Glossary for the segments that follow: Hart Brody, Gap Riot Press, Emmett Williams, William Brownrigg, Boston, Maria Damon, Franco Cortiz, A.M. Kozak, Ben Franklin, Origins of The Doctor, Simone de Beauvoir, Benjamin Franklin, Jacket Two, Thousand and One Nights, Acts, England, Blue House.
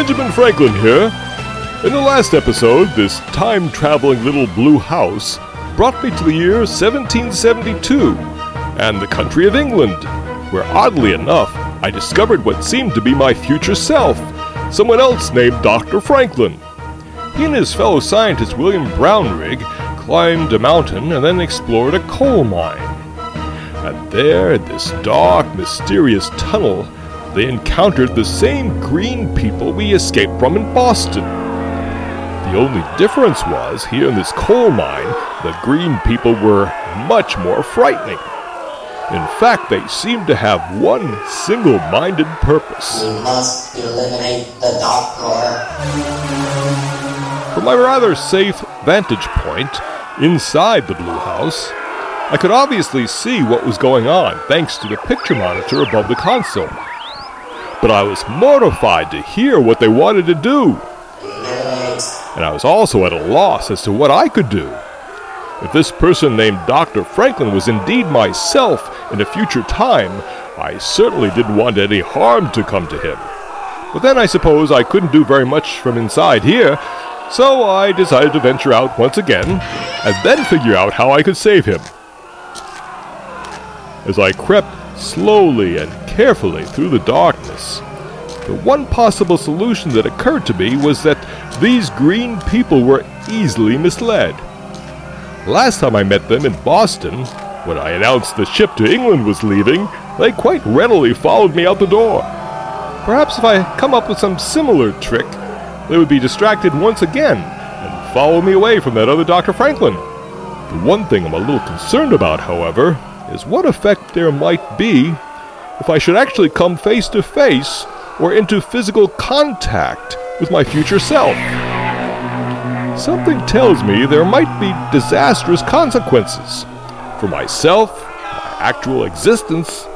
Benjamin Franklin here. In the last episode, this time-traveling little blue house brought me to the year 1772 and the country of England, where oddly enough, I discovered what seemed to be my future self, someone else named Dr. Franklin. He and his fellow scientist William Brownrigg climbed a mountain and then explored a coal mine. And there, in this dark, mysterious tunnel, they encountered the same green people we escaped from in Boston. The only difference was, here in this coal mine, the green people were much more frightening. In fact, they seemed to have one single-minded purpose. We must eliminate the Doctor. From my rather safe vantage point, inside the Blue House, I could obviously see what was going on thanks to the picture monitor above the console. But I was mortified to hear what they wanted to do. And I was also at a loss as to what I could do. If this person named Dr. Franklin was indeed myself in a future time, I certainly didn't want any harm to come to him. But then I suppose I couldn't do very much from inside here, so I decided to venture out once again, and then figure out how I could save him. As I crept slowly and carefully through the darkness, the one possible solution that occurred to me was that these green people were easily misled. Last time I met them in Boston, when I announced the ship to England was leaving, they quite readily followed me out the door. Perhaps if I come up with some similar trick, they would be distracted once again and follow me away from that other Dr. Franklin. The one thing I'm a little concerned about, however, is what effect there might be if I should actually come face to face or into physical contact with my future self. Something tells me there might be disastrous consequences for myself, my actual existence,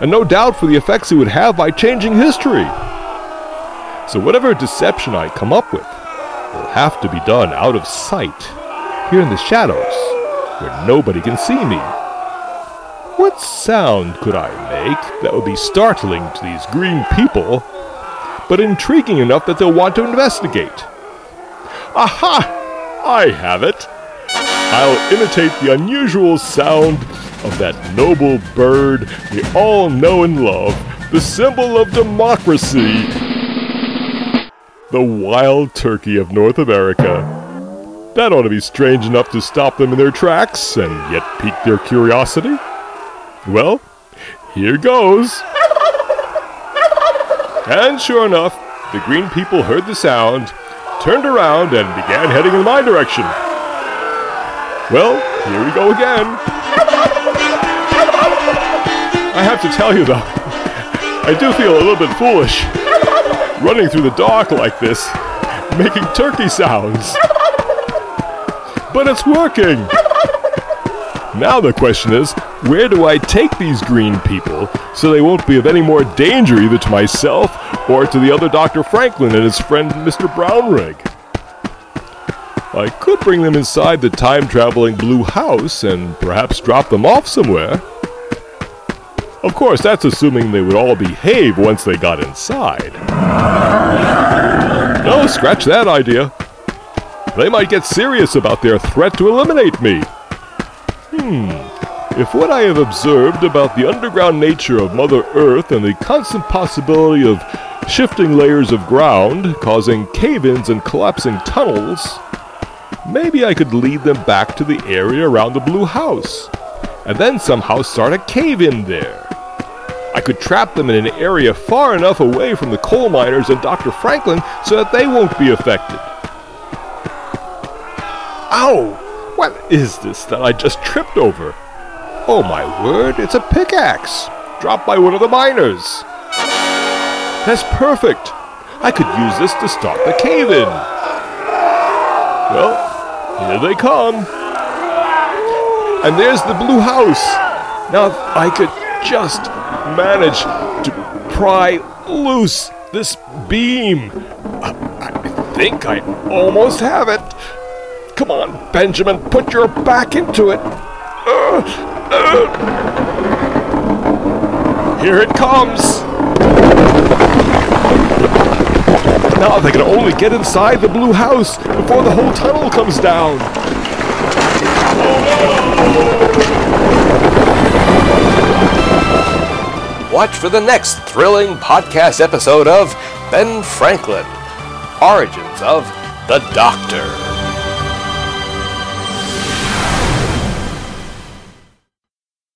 and no doubt for the effects it would have by changing history. So whatever deception I come up with will have to be done out of sight, here in the shadows, where nobody can see me. What sound could I make that would be startling to these green people, but intriguing enough that they'll want to investigate? Aha! I have it! I'll imitate the unusual sound of that noble bird we all know and love, the symbol of democracy, the wild turkey of North America. That ought to be strange enough to stop them in their tracks and yet pique their curiosity. Well, here goes. And sure enough, the green people heard the sound, turned around, and began heading in my direction. Well, here we go again. I have to tell you though, I do feel a little bit foolish, running through the dark like this, making turkey sounds. But it's working! Now the question is, where do I take these green people so they won't be of any more danger either to myself or to the other Dr. Franklin and his friend Mr. Brownrigg? I could bring them inside the time-traveling blue house and perhaps drop them off somewhere. Of course, that's assuming they would all behave once they got inside. No, scratch that idea. They might get serious about their threat to eliminate me. If what I have observed about the underground nature of Mother Earth and the constant possibility of shifting layers of ground causing cave-ins and collapsing tunnels, maybe I could lead them back to the area around the Blue House, and then somehow start a cave-in there. I could trap them in an area far enough away from the coal miners and Dr. Franklin so that they won't be affected. Ow! What is this that I just tripped over? Oh my word, it's a pickaxe, dropped by one of the miners. That's perfect. I could use this to start the cave-in. Well, here they come. And there's the blue house. Now I could just manage to pry loose this beam. I think I almost have it. Come on, Benjamin, put your back into it. Here it comes. Now they can only get inside the Blue House before the whole tunnel comes down. Watch for the next thrilling podcast episode of Ben Franklin, Origins of The Doctor.